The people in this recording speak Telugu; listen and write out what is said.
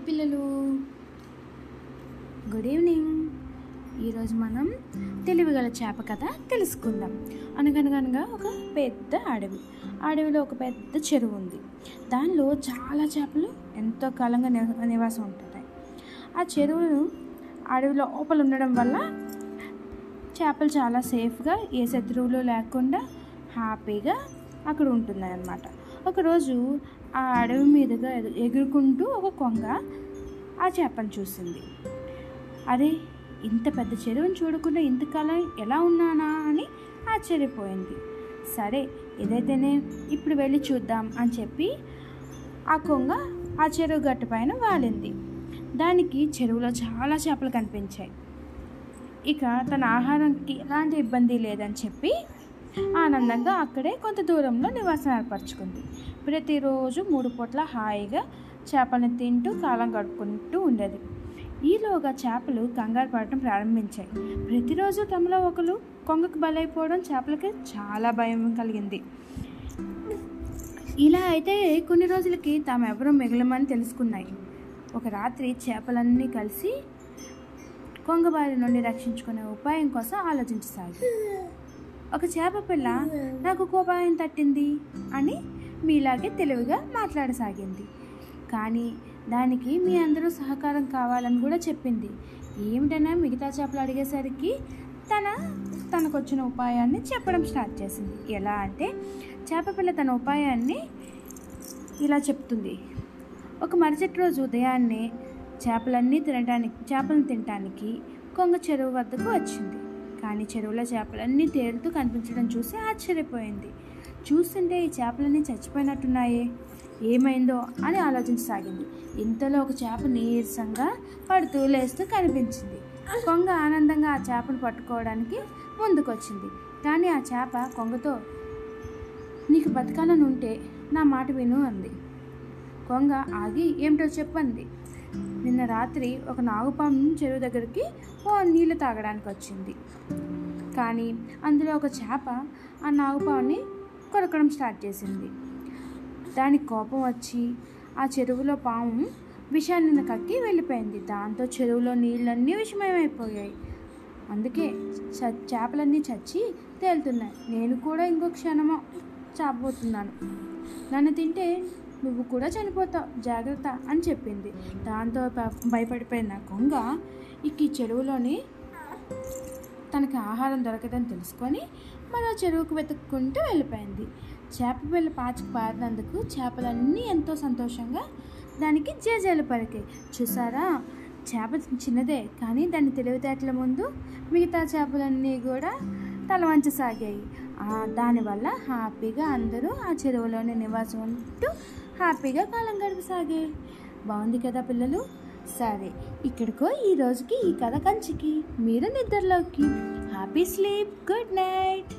హాయ్ పిల్లలు, గుడ్ ఈవినింగ్. ఈరోజు మనం తెలివిగల చేప కథ తెలుసుకుందాం. అనగనగనగా ఒక పెద్ద అడవిలో ఒక పెద్ద చెరువు ఉంది. దానిలో చాలా చేపలు ఎంతో కాలంగా నివాసం ఉంటున్నాయి. ఆ చెరువును అడవిలో లోపల ఉండడం వల్ల చేపలు చాలా సేఫ్గా, ఏ శత్రువులు లేకుండా హ్యాపీగా అక్కడ ఉంటున్నాయి అన్నమాట. ఒకరోజు ఆ అడవి మీదుగా ఎగురుకుంటూ ఒక కొంగ ఆ చేపను చూసింది. అదే, ఇంత పెద్ద చెరువును చూడకుండా ఇంతకాలం ఎలా ఉన్నానా అని ఆశ్చర్యపోయింది. సరే, ఏదైతేనే ఇప్పుడు వెళ్ళి చూద్దాం అని చెప్పి ఆ కొంగ ఆ చెరువు గట్టు పైన వాలింది. దానికి చెరువులో చాలా చేపలు కనిపించాయి. ఇక తన ఆహారానికి ఎలాంటి ఇబ్బంది లేదని చెప్పి ఆనందంగా అక్కడే కొంత దూరంలో నివాసం ఏర్పరచుకుంది. ప్రతిరోజు 3 పూట్ల హాయిగా చేపలను తింటూ కాలం గడుపుకుంటూ ఉండేది. ఈలోగా చేపలు కంగారు పడటం ప్రారంభించాయి. ప్రతిరోజు తమలో ఒకరు కొంగకు బలైపోవడం చేపలకి చాలా భయం కలిగింది. ఇలా అయితే కొన్ని రోజులకి తామెవరూ మిగలమని తెలుసుకున్నాయి. ఒక రాత్రి చేపలన్నీ కలిసి కొంగ బారి నుండి రక్షించుకునే ఉపాయం కోసం ఆలోచించసాగింది. ఒక చేప పిల్ల, నాకు కోపాయం తట్టింది అని మీలాగే తెలివిగా మాట్లాడసాగింది. కానీ దానికి మీ అందరూ సహకారం కావాలని కూడా చెప్పింది. ఏమిటైనా మిగతా చేపలు అడిగేసరికి తనకు వచ్చిన ఉపాయాన్ని చెప్పడం స్టార్ట్ చేసింది. ఎలా అంటే, చేపపిల్ల తన ఉపాయాన్ని ఇలా చెప్తుంది. ఒక మరుసటి రోజు ఉదయాన్నే చేపలను తినడానికి కొంగ చెరువు వద్దకు వచ్చింది. కానీ చెరువులో చేపలన్నీ తేలుతూ కనిపించడం చూసి ఆశ్చర్యపోయింది. చూస్తుంటే ఈ చేపలన్నీ చచ్చిపోయినట్టున్నాయే, ఏమైందో అని ఆలోచించసాగింది. ఇంతలో ఒక చేప నీరసంగా పడుతూ లేస్తూ కనిపించింది. కొంగ ఆనందంగా ఆ చేపను పట్టుకోవడానికి ముందుకొచ్చింది. కానీ ఆ చేప కొంగతో, నీకు బతకాలని ఉంటే నా మాట విను అంది. కొంగ ఆగి, ఏమిటో చెప్పంది. నిన్న రాత్రి ఒక నాగుపాము చెరువు దగ్గరికి నీళ్లు తాగడానికి వచ్చింది. కానీ అందులో ఒక చేప ఆ నాగుపాముని కొరకడం స్టార్ట్ చేసింది. దానికి కోపం వచ్చి ఆ చెరువులో పాము విషాన్ని కక్కి వెళ్ళిపోయింది. దాంతో చెరువులో నీళ్ళన్నీ విషమయమైపోయాయి. అందుకే చేపలన్నీ చచ్చి తేలుతున్నాయి. నేను కూడా ఇంకో క్షణమో చాపబోతున్నాను. నన్ను తింటే నువ్వు కూడా చనిపోతావు, జాగ్రత్త అని చెప్పింది. దాంతో భయపడిపోయిన కొంగ ఈ చెరువులోని తనకి ఆహారం దొరకదని తెలుసుకొని మరో చెరువుకు వెతుక్కుంటూ వెళ్ళిపోయింది. చేప పిల్ల పాచికి పారినందుకు చేపలన్నీ ఎంతో సంతోషంగా దానికి జేజేలు పలికాయి. చూసారా, చేప చిన్నదే కానీ దాని తెలివితేటల ముందు మిగతా చేపలన్నీ కూడా తలవంచసాగాయి. దానివల్ల హ్యాపీగా అందరూ ఆ చెరువులోనే నివాసం ఉంటూ హ్యాపీగా కాలం గడిపసాగాయి. బాగుంది కదా పిల్లలు? సరే, ఇక్కడికో ఈ రోజుకి ఈ కథ కంచికి, మీరు నిద్రలోకి. Happy sleep, good night.